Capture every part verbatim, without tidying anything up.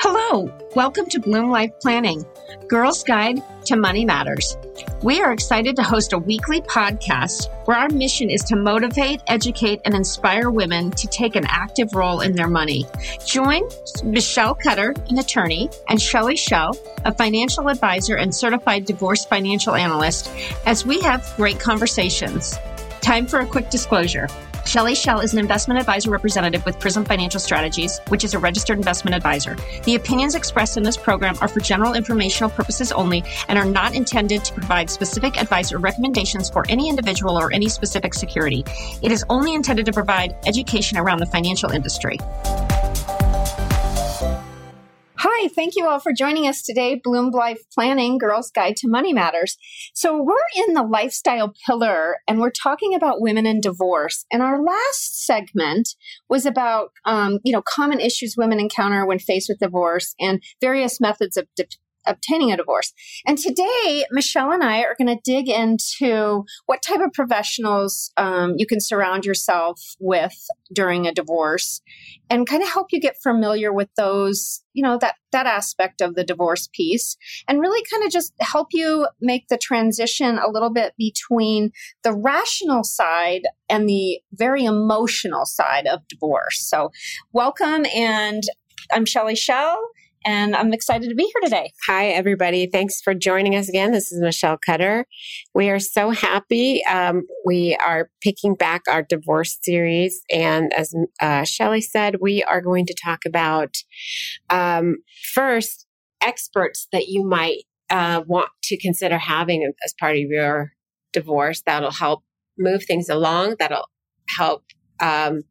Hello, welcome to Bloom Life Planning, Girl's Guide to Money Matters. We are excited to host a weekly podcast where our mission is to motivate, educate, and inspire women to take an active role in their money. Join Michelle Cutter, an attorney, and Shelley Schell, a financial advisor and certified divorce financial analyst, as we have great conversations. Time for a quick disclosure. Shelley Schell is an investment advisor representative with Prism Financial Strategies, which is a registered investment advisor. The opinions expressed in this program are for general informational purposes only and are not intended to provide specific advice or recommendations for any individual or any specific security. It is only intended to provide education around the financial industry. Hi, thank you all for joining us today, Bloom Life Planning, Girl's Guide to Money Matters. So we're in the lifestyle pillar, and we're talking about women in divorce. And our last segment was about, um, you know, common issues women encounter when faced with divorce and various methods of di- obtaining a divorce. And today, Michelle and I are going to dig into what type of professionals um, you can surround yourself with during a divorce and kind of help you get familiar with those, you know, that, that aspect of the divorce piece, and really kind of just help you make the transition a little bit between the rational side and the very emotional side of divorce. So welcome. And I'm Shelley Schell, and I'm excited to be here today. Hi, everybody. Thanks for joining us again. This is Michelle Cutter. We are so happy. Um, we are picking back our divorce series. And as uh, Shelley said, we are going to talk about, um, first, experts that you might uh, want to consider having as part of your divorce. That'll help move things along. That'll help um,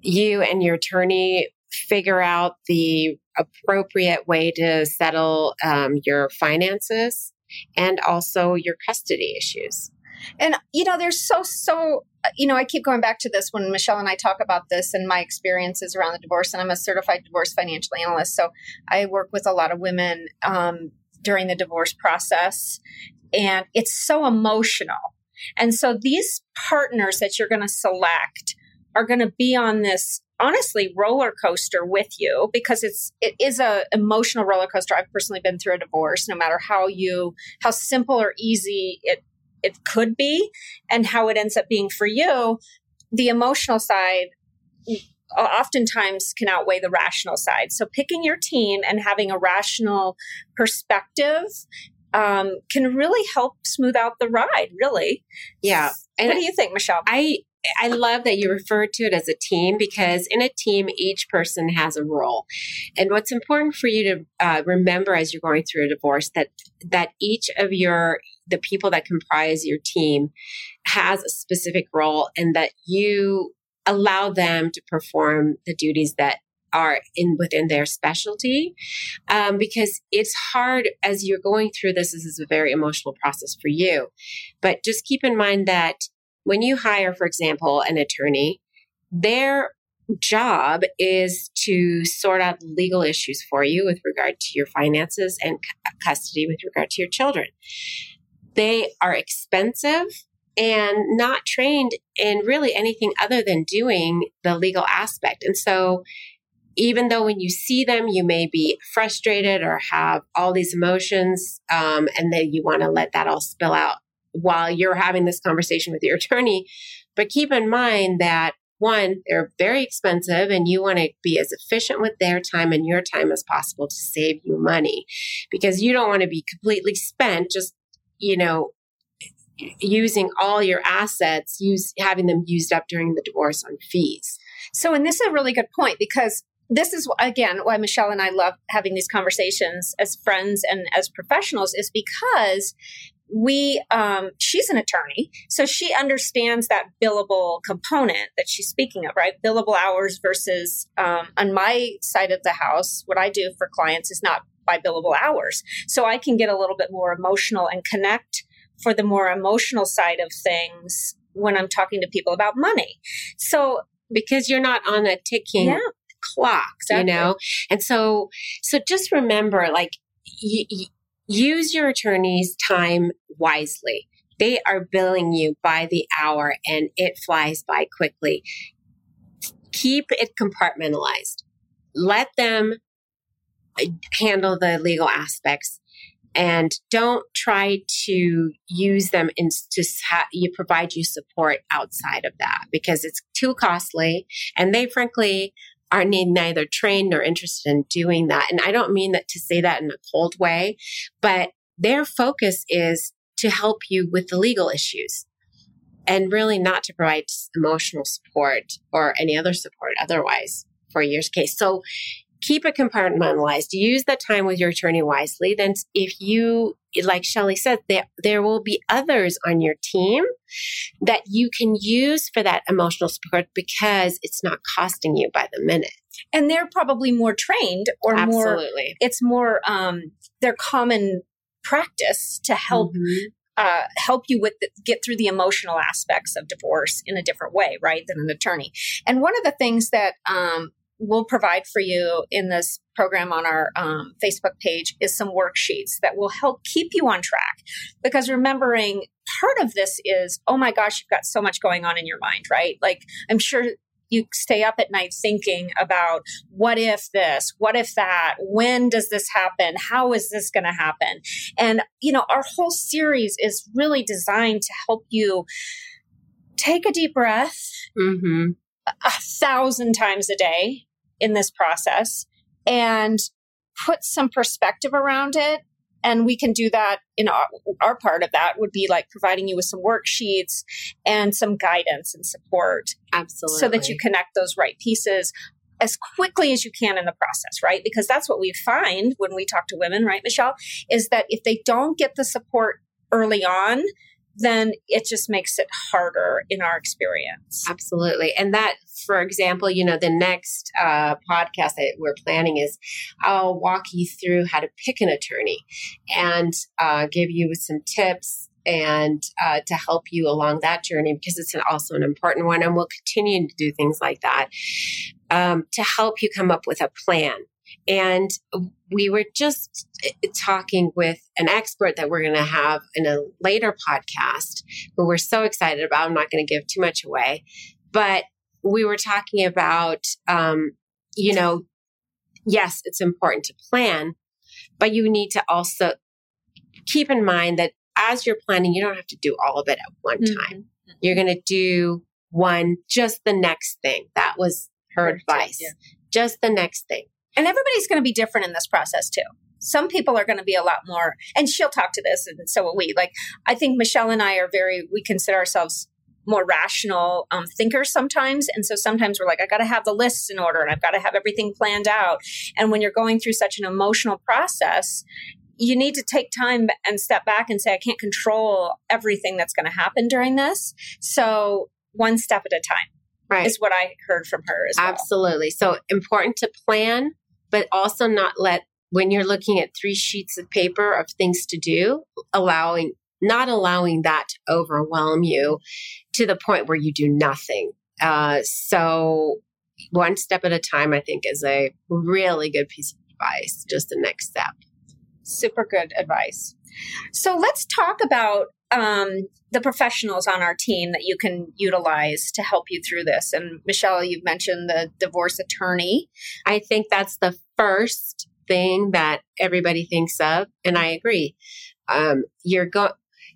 you and your attorney figure out the appropriate way to settle um, your finances and also your custody issues. And, you know, there's so, so, you know, I keep going back to this when Michelle and I talk about this and my experiences around the divorce. And I'm a certified divorce financial analyst, so I work with a lot of women um, during the divorce process. And it's so emotional. And so these partners that you're going to select are going to be on this, honestly, roller coaster with you, because it's it is a emotional roller coaster. I've personally been through a divorce, no matter how you how simple or easy it it could be, and how it ends up being for you. The emotional side oftentimes can outweigh the rational side. So picking your team and having a rational perspective um, can really help smooth out the ride. Really, yeah. And what do you think, Michelle? I. I love that you refer to it as a team, because in a team, each person has a role. And what's important for you to uh, remember as you're going through a divorce, that that each of your the people that comprise your team has a specific role, and that you allow them to perform the duties that are in within their specialty, um, because it's hard as you're going through this. This is a very emotional process for you, but just keep in mind that when you hire, for example, an attorney, their job is to sort out legal issues for you with regard to your finances and c- custody with regard to your children. They are expensive and not trained in really anything other than doing the legal aspect. And so even though when you see them, you may be frustrated or have all these emotions, um, and then you want to let that all spill out while you're having this conversation with your attorney. But keep in mind that, one, they're very expensive, and you want to be as efficient with their time and your time as possible to save you money, because you don't want to be completely spent just, you know, using all your assets, use, having them used up during the divorce on fees. So, and this is a really good point, because this is, again, why Michelle and I love having these conversations as friends and as professionals, is because We, um, she's an attorney, so she understands that billable component that she's speaking of, right? Billable hours versus, um, on my side of the house, what I do for clients is not by billable hours. So I can get a little bit more emotional and connect for the more emotional side of things when I'm talking to people about money. So because you're not on a ticking yeah, clock, exactly. You know? And so, so just remember, like, you, y- use your attorney's time wisely. They are billing you by the hour, and it flies by quickly. Keep it compartmentalized. Let them handle the legal aspects, and don't try to use them in, to ha- you provide you support outside of that, because it's too costly. And they frankly are neither trained nor interested in doing that. And I don't mean that to say that in a cold way, but their focus is to help you with the legal issues and really not to provide emotional support or any other support otherwise for your case. So keep it compartmentalized. Use that time with your attorney wisely. Then if you, like Shelley said, there, there will be others on your team that you can use for that emotional support, because it's not costing you by the minute. And they're probably more trained or Absolutely. more, it's more um, their common practice to help mm-hmm. uh, help you with the, get through the emotional aspects of divorce in a different way, right, than an attorney. And one of the things that um, we'll provide for you in this program on our um, Facebook page is some worksheets that will help keep you on track. Because remembering part of this is, oh my gosh, you've got so much going on in your mind, right? Like, I'm sure you stay up at night thinking about what if this, what if that, when does this happen? How is this going to happen? And, you know, our whole series is really designed to help you take a deep breath mm-hmm. a thousand times a day in this process and put some perspective around it. And we can do that in our, our part of that would be like providing you with some worksheets and some guidance and support. Absolutely. So that you connect those right pieces as quickly as you can in the process, right? Because that's what we find when we talk to women, right, Michelle, is that if they don't get the support early on, then it just makes it harder in our experience. Absolutely. And that, for example, you know, the next uh, podcast that we're planning is I'll walk you through how to pick an attorney and uh, give you some tips and uh, to help you along that journey, because it's an, also an important one. And we'll continue to do things like that um, to help you come up with a plan. And we were just talking with an expert that we're going to have in a later podcast, who we're so excited about. I'm not going to give too much away, but we were talking about, um, you know, yes, it's important to plan, but you need to also keep in mind that as you're planning, you don't have to do all of it at one mm-hmm. time. You're going to do one, just the next thing. That was her Perfect. advice, yeah. just the next thing. And everybody's going to be different in this process too. Some people are going to be a lot more, and she'll talk to this, and so will we. Like, I think Michelle and I are very, we consider ourselves more rational um, thinkers sometimes. And so sometimes we're like, I got to have the lists in order and I've got to have everything planned out. And when you're going through such an emotional process, you need to take time and step back and say, I can't control everything that's going to happen during this. So one step at a time right. is what I heard from her as well. Absolutely. So important to plan, but also not let, when you're looking at three sheets of paper of things to do, allowing, not allowing that to overwhelm you to the point where you do nothing. Uh, so one step at a time, I think, is a really good piece of advice, just the next step. Super good advice. So let's talk about um, the professionals on our team that you can utilize to help you through this. And Michelle, you've mentioned the divorce attorney. I think that's the first thing that everybody thinks of. And I agree. Um, you're going,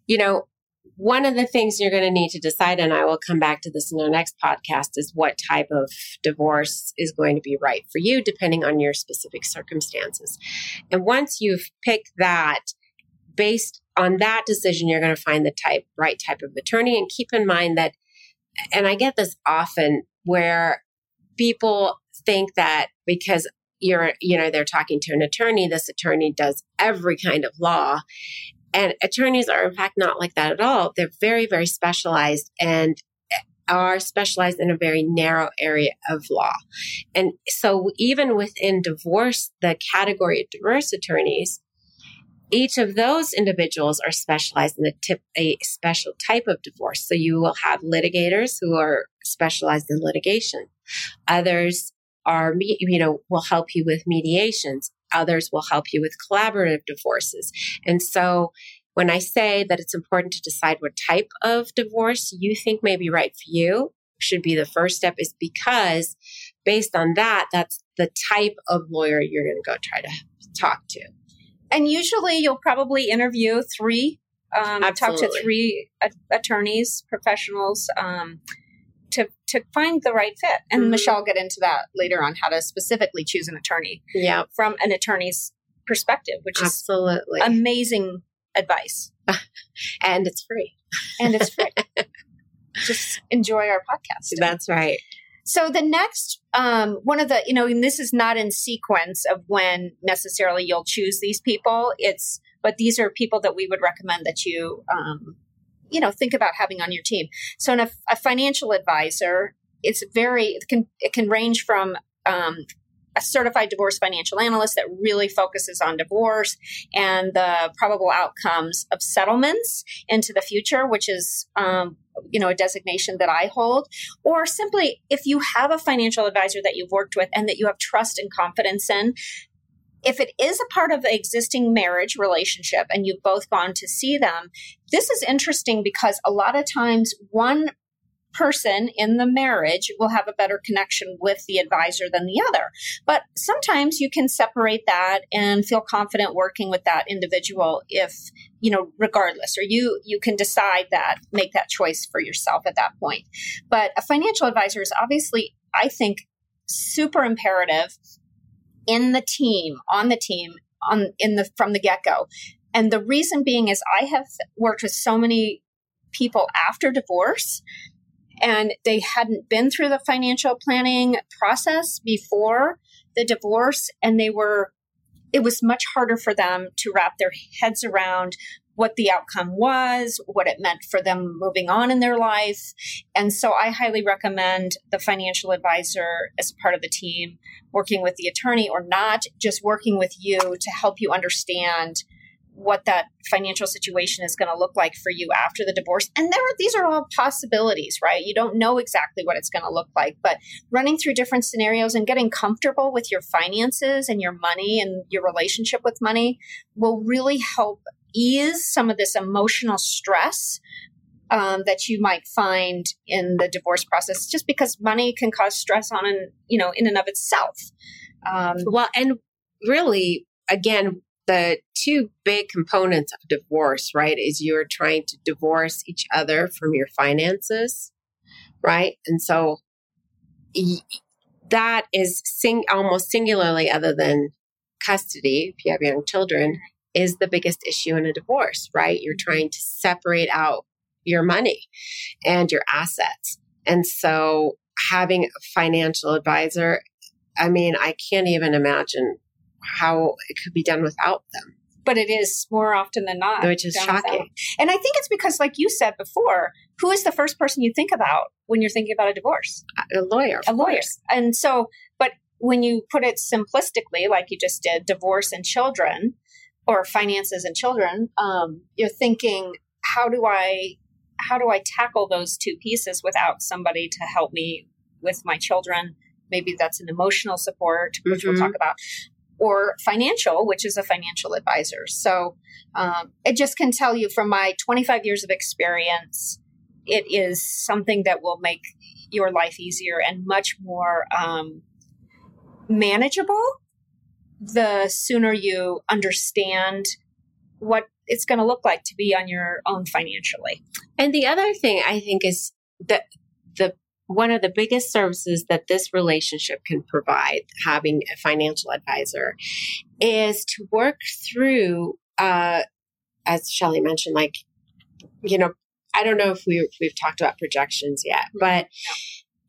you know, one of the things you're going to need to decide, and I will come back to this in our next podcast, is what type of divorce is going to be right for you, depending on your specific circumstances. And once you've picked that, based on that decision, you're going to find the type, right type of attorney. And keep in mind that, and I get this often where people think that because you're, you know, they're talking to an attorney, this attorney does every kind of law. And attorneys are in fact not like that at all. They're very, very specialized and are specialized in a very narrow area of law. And so even within divorce, the category of divorce attorneys, each of those individuals are specialized in a, tip, a special type of divorce. So you will have litigators who are specialized in litigation. Others are, you know, will help you with mediations. Others will help you with collaborative divorces. And so when I say that it's important to decide what type of divorce you think may be right for you, should be the first step, is because based on that, that's the type of lawyer you're going to go try to talk to. And usually you'll probably interview three, um, talk to three a- attorneys, professionals, um, to, to find the right fit. And mm-hmm. Michelle will get into that later on, how to specifically choose an attorney yeah. from an attorney's perspective, which Absolutely. Is amazing advice. And it's free. And it's free. Just enjoy our podcast. That's right. So the next, um, one of the, you know, and this is not in sequence of when necessarily you'll choose these people. It's, but these are people that we would recommend that you, um, you know, think about having on your team. So in a, a financial advisor, it's very, it can, it can range from, um, a certified divorce financial analyst that really focuses on divorce and the probable outcomes of settlements into the future, which is, um, you know, a designation that I hold, or simply if you have a financial advisor that you've worked with and that you have trust and confidence in, if it is a part of the existing marriage relationship and you've both gone to see them, this is interesting because a lot of times one person in the marriage will have a better connection with the advisor than the other. But sometimes you can separate that and feel confident working with that individual if, you know, regardless, or you, you can decide that, make that choice for yourself at that point. But a financial advisor is obviously, I think, super imperative in the team, on the team, on in the from the get-go. And the reason being is I have worked with so many people after divorce, and they hadn't been through the financial planning process before the divorce. And they were, it was much harder for them to wrap their heads around what the outcome was, what it meant for them moving on in their life. And so I highly recommend the financial advisor as part of the team, working with the attorney or not, just working with you to help you understand what that financial situation is going to look like for you after the divorce. And there are, these are all possibilities, right? You don't know exactly what it's going to look like, but running through different scenarios and getting comfortable with your finances and your money and your relationship with money will really help ease some of this emotional stress um, that you might find in the divorce process, just because money can cause stress on an, you know, in and of itself. Um, well, and really, again, the two big components of divorce, right, is you're trying to divorce each other from your finances, right? And so that is sing- almost singularly, other than custody, if you have young children, is the biggest issue in a divorce, right? You're trying to separate out your money and your assets. And so having a financial advisor, I mean, I can't even imagine how it could be done without them. But it is more often than not. Which is shocking. Without. And I think it's because, like you said before, who is the first person you think about when you're thinking about a divorce? A lawyer. A lawyer. Course. And so, but when you put it simplistically, like you just did, divorce and children or finances and children, um, you're thinking, how do I, how do I tackle those two pieces without somebody to help me with my children? Maybe that's an emotional support, which mm-hmm. we'll talk about. Or financial, which is a financial advisor. So um, I just can tell you from my twenty-five years of experience, it is something that will make your life easier and much more um, manageable the sooner you understand what it's going to look like to be on your own financially. And the other thing I think is that the one of the biggest services that this relationship can provide, having a financial advisor, is to work through, uh, as Shelley mentioned, like, you know, I don't know if we, we've talked about projections yet, but,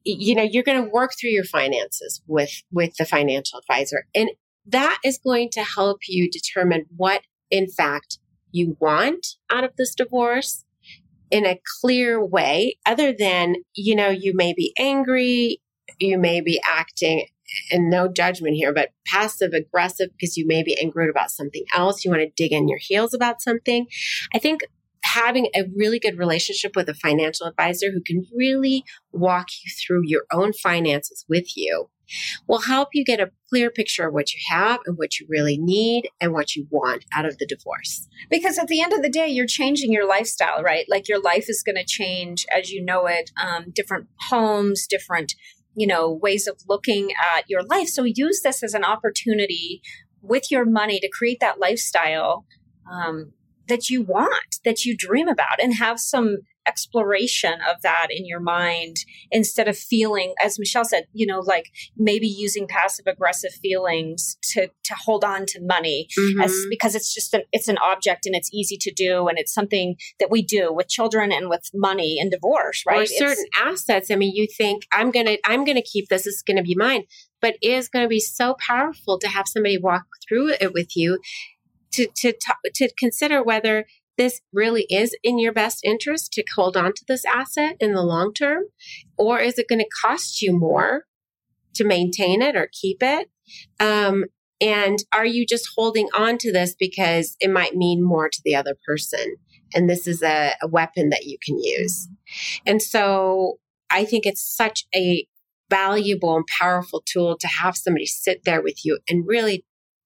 you know, you're going to work through your finances with, with the financial advisor. And that is going to help you determine what, in fact, you want out of this divorce in a clear way, other than, you know, you may be angry, you may be acting, and no judgment here, but passive aggressive because you may be angry about something else. You want to dig in your heels about something. I think having a really good relationship with a financial advisor who can really walk you through your own finances with you will help you get a clear picture of what you have and what you really need and what you want out of the divorce. Because at the end of the day, you're changing your lifestyle, right? Like your life is going to change as you know it, um, different homes, different you know, ways of looking at your life. So use this as an opportunity with your money to create that lifestyle um, that you want, that you dream about, and have some exploration of that in your mind instead of feeling, as Michelle said, you know, like maybe using passive aggressive feelings to to hold on to money mm-hmm. as, because it's just an, it's an object and it's easy to do. And it's something that we do with children and with money and divorce, right? Or certain it's, assets. I mean, you think I'm going to, I'm going to keep this, it's going to be mine, but it is going to be so powerful to have somebody walk through it with you to, to, to consider whether this really is in your best interest to hold on to this asset in the long term, or is it going to cost you more to maintain it or keep it? Um, and are you just holding on to this because it might mean more to the other person? And this is a, a weapon that you can use. And so I think it's such a valuable and powerful tool to have somebody sit there with you and really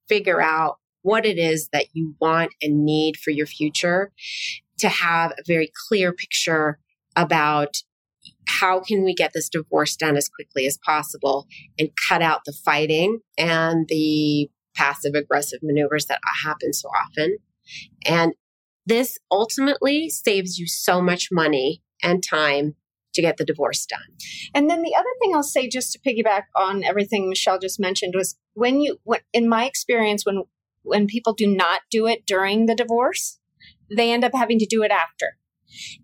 figure out what it is that you want and need for your future, to have a very clear picture about how can we get this divorce done as quickly as possible and cut out the fighting and the passive aggressive maneuvers that happen so often. And this ultimately saves you so much money and time to get the divorce done. And then the other thing I'll say, just to piggyback on everything Michelle just mentioned, was when you, when, in my experience, when When people do not do it during the divorce, they end up having to do it after.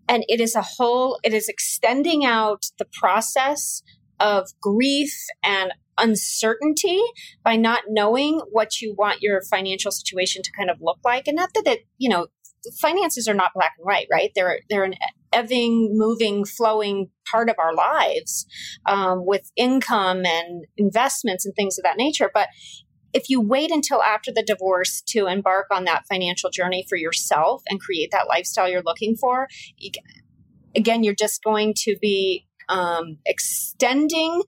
And it is a whole, it is extending out the process of grief and uncertainty by not knowing what you want your financial situation to kind of look like. And not that it, you know, finances are not black and white, right? They're, they're an ebbing, moving, flowing part of our lives um, with income and investments and things of that nature. But if you wait until after the divorce to embark on that financial journey for yourself and create that lifestyle you're looking for, you, again, you're just going to be um, extending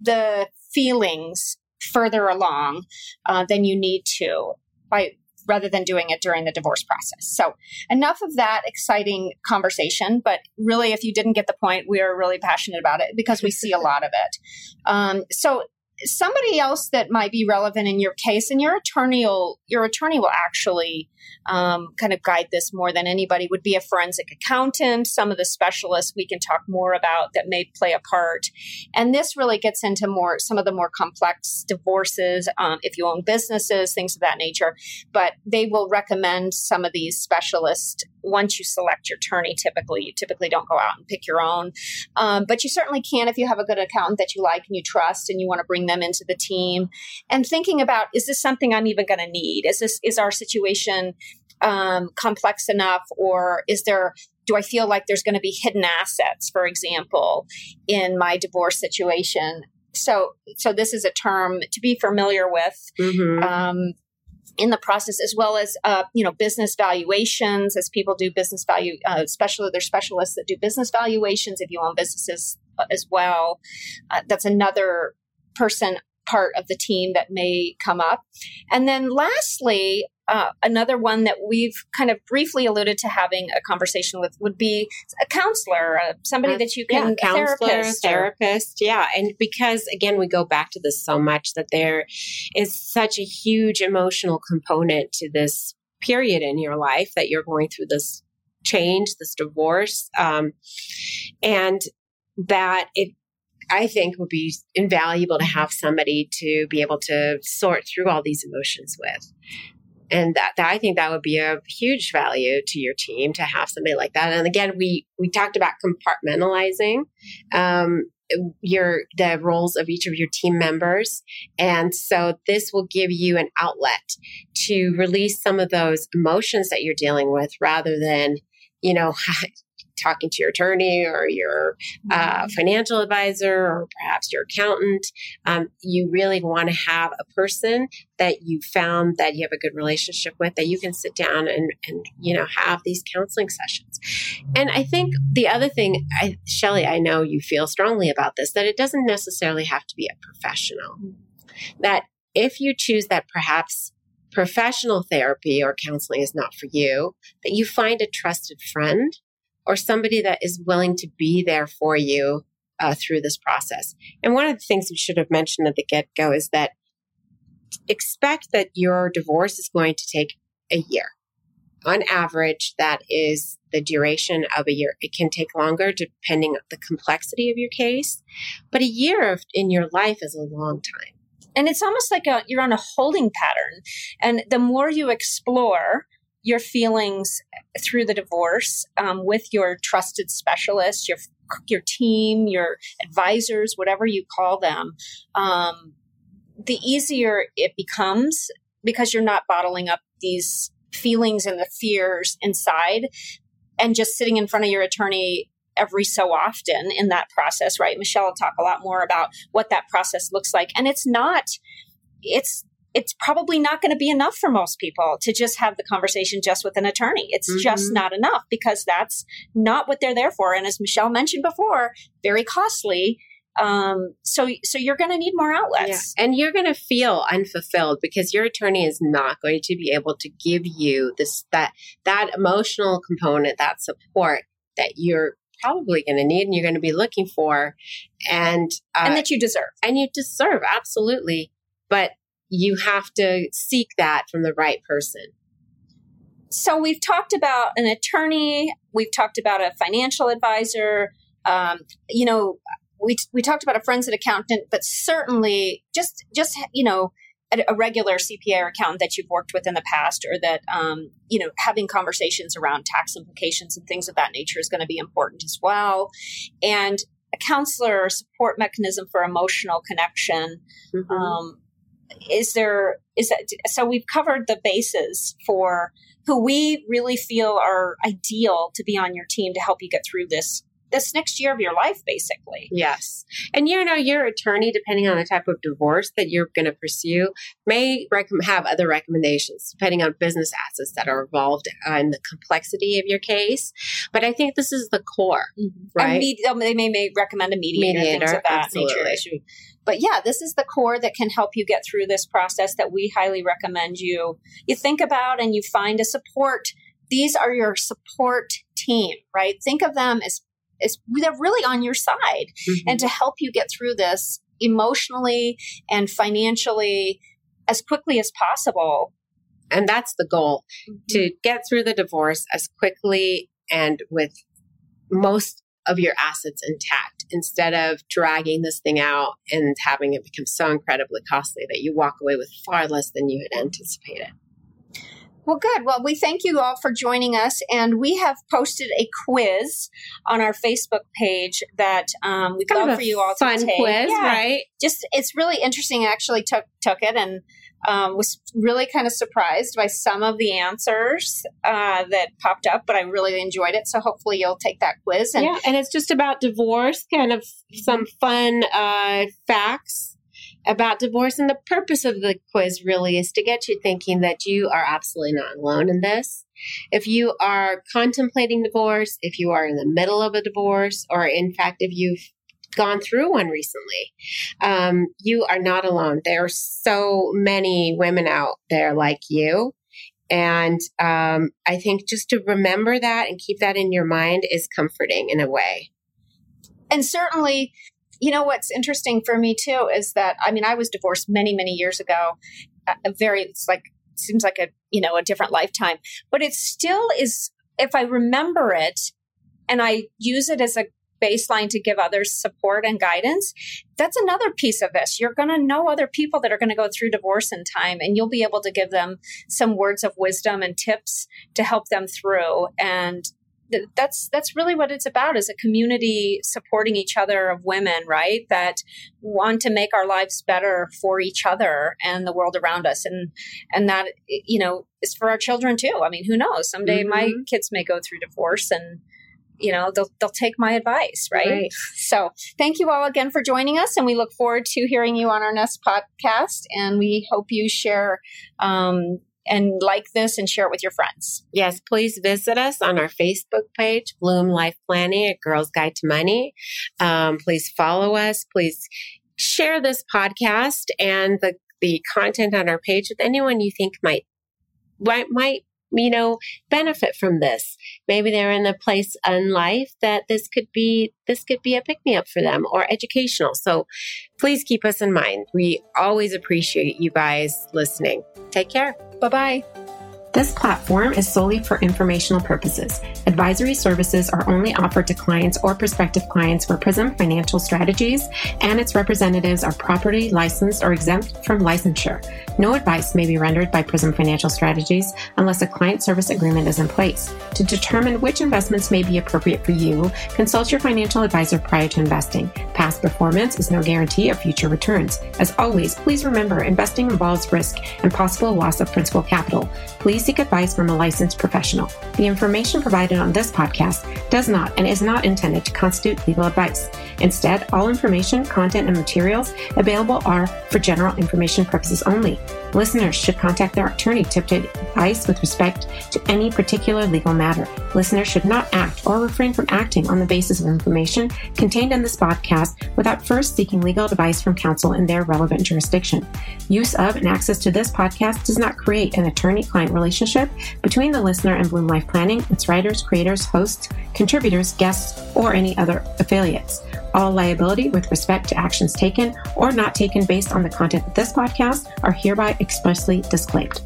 the feelings further along uh, than you need to, by rather than doing it during the divorce process. So enough of that exciting conversation, but really, if you didn't get the point, we are really passionate about it because we see a lot of it. Um, so Somebody else that might be relevant in your case, and your attorney will, your attorney will actually um, kind of guide this more than anybody, would be a forensic accountant, some of the specialists we can talk more about that may play a part. And this really gets into more some of the more complex divorces, um, if you own businesses, things of that nature. But they will recommend some of these specialists once you select your attorney. Typically, you typically don't go out and pick your own. Um, but you certainly can if you have a good accountant that you like and you trust and you want to bring them into the team, and thinking about, is this something I'm even going to need? Is this, is our situation um, complex enough, or is there, do I feel like there's going to be hidden assets, for example, in my divorce situation? So, so this is a term to be familiar with. Mm-hmm. Um, in the process, as well as, uh, you know, business valuations, as people do business value, uh, special, there's specialists that do business valuations if you own businesses as well. Uh, that's another person, part of the team that may come up. And then lastly, uh, another one that we've kind of briefly alluded to having a conversation with would be a counselor, uh, somebody uh, that you can, yeah, a counselor, therapist, or, therapist. Yeah. And because again, we go back to this so much, that there is such a huge emotional component to this period in your life that you're going through this change, this divorce. Um, and that it, I think, would be invaluable to have somebody to be able to sort through all these emotions with. And that, that I think that would be a huge value to your team, to have somebody like that. And again, we, we talked about compartmentalizing um, your the roles of each of your team members. And so this will give you an outlet to release some of those emotions that you're dealing with, rather than, you know, talking to your attorney or your uh, financial advisor or perhaps your accountant. Um, you really want to have a person that you found that you have a good relationship with, that you can sit down and, and you know, have these counseling sessions. And I think the other thing, I, Shelley, I know you feel strongly about this, that it doesn't necessarily have to be a professional. That if you choose that perhaps professional therapy or counseling is not for you, that you find a trusted friend or somebody that is willing to be there for you uh, through this process. And one of the things we should have mentioned at the get-go is that expect that your divorce is going to take a year. On average, that is the duration of a year. It can take longer depending on the complexity of your case, but a year of, in your life is a long time. And it's almost like a, you're on a holding pattern. And the more you explore your feelings through the divorce um, with your trusted specialist, your your team, your advisors, whatever you call them, um, the easier it becomes because you're not bottling up these feelings and the fears inside and just sitting in front of your attorney every so often in that process, right? Michelle will talk a lot more about what that process looks like. And it's not, it's, it's probably not going to be enough for most people to just have the conversation just with an attorney. It's mm-hmm. just not enough because that's not what they're there for. And as Michelle mentioned before, very costly. Um, so, so you're going to need more outlets. Yeah. And you're going to feel unfulfilled because your attorney is not going to be able to give you this, that, that emotional component, that support that you're probably going to need and you're going to be looking for. And, uh, and that you deserve. And you deserve. Absolutely. But you have to seek that from the right person. So we've talked about an attorney. We've talked about a financial advisor. Um, you know, We we talked about a friend's accountant, but certainly just, just you know, a, a regular C P A or accountant that you've worked with in the past or that, um, you know, having conversations around tax implications and things of that nature is going to be important as well. And a counselor or support mechanism for emotional connection. Mm-hmm. Um, is there, is that, so we've covered the bases for who we really feel are ideal to be on your team to help you get through this this next year of your life, basically. Yes. And, you know, your attorney, depending on the type of divorce that you're going to pursue, may rec- have other recommendations depending on business assets that are involved and the complexity of your case. But I think this is the core, mm-hmm. right? Med- they may, may recommend a mediator, mediator things of that nature issue. But yeah, this is the core that can help you get through this process that we highly recommend you. You think about and you find a support. These are your support team, right? Think of them as Is they're really on your side mm-hmm. and to help you get through this emotionally and financially as quickly as possible. And that's the goal, mm-hmm. to get through the divorce as quickly and with most of your assets intact instead of dragging this thing out and having it become so incredibly costly that you walk away with far less than you had anticipated. Well, good. Well, we thank you all for joining us. And we have posted a quiz on our Facebook page that um, we'd kind love for you all to take. Fun quiz, yeah. right? Just, it's really interesting. I actually took took it and um, was really kind of surprised by some of the answers uh, that popped up, but I really enjoyed it. So hopefully you'll take that quiz. And, yeah, and it's just about divorce, kind of some fun uh, facts about divorce. And the purpose of the quiz really is to get you thinking that you are absolutely not alone in this. If you are contemplating divorce, if you are in the middle of a divorce, or in fact, if you've gone through one recently, um, you are not alone. There are so many women out there like you. And um, I think just to remember that and keep that in your mind is comforting in a way. And certainly, you know, what's interesting for me too, is that, I mean, I was divorced many, many years ago, a very, it's like, seems like a, you know, a different lifetime, but it still is, if I remember it and I use it as a baseline to give others support and guidance, that's another piece of this. You're going to know other people that are going to go through divorce in time, and you'll be able to give them some words of wisdom and tips to help them through. And That's that's really what it's about, is a community supporting each other of women, right? That want to make our lives better for each other and the world around us. And and that, you know, is for our children too. I mean, who knows? Someday mm-hmm. my kids may go through divorce and, you know, they'll they'll take my advice, right? right? So thank you all again for joining us. And we look forward to hearing you on our next podcast. And we hope you share um and like this and share it with your friends. Yes, please visit us on our Facebook page, Bloom Life Planning, A Girl's Guide to Money. Um, please follow us. Please share this podcast and the, the content on our page with anyone you think might might you know, benefit from this. Maybe they're in a place in life that this could be, this could be a pick-me-up for them, or educational. So please keep us in mind. We always appreciate you guys listening. Take care. Bye-bye. This platform is solely for informational purposes. Advisory services are only offered to clients or prospective clients where Prism Financial Strategies and its representatives are properly licensed or exempt from licensure. No advice may be rendered by Prism Financial Strategies unless a client service agreement is in place. To determine which investments may be appropriate for you, consult your financial advisor prior to investing. Past performance is no guarantee of future returns. As always, please remember, investing involves risk and possible loss of principal capital. Please seek advice from a licensed professional. The information provided on this podcast does not and is not intended to constitute legal advice. Instead, all information, content, and materials available are for general information purposes only. Listeners should contact their attorney to obtain advice with respect to any particular legal matter. Listeners should not act or refrain from acting on the basis of information contained in this podcast without first seeking legal advice from counsel in their relevant jurisdiction. Use of and access to this podcast does not create an attorney-client relationship between the listener and Bloom Life Planning, its writers, creators, hosts, contributors, guests, or any other affiliates. All liability with respect to actions taken or not taken based on the content of this podcast are hereby expressly disclaimed.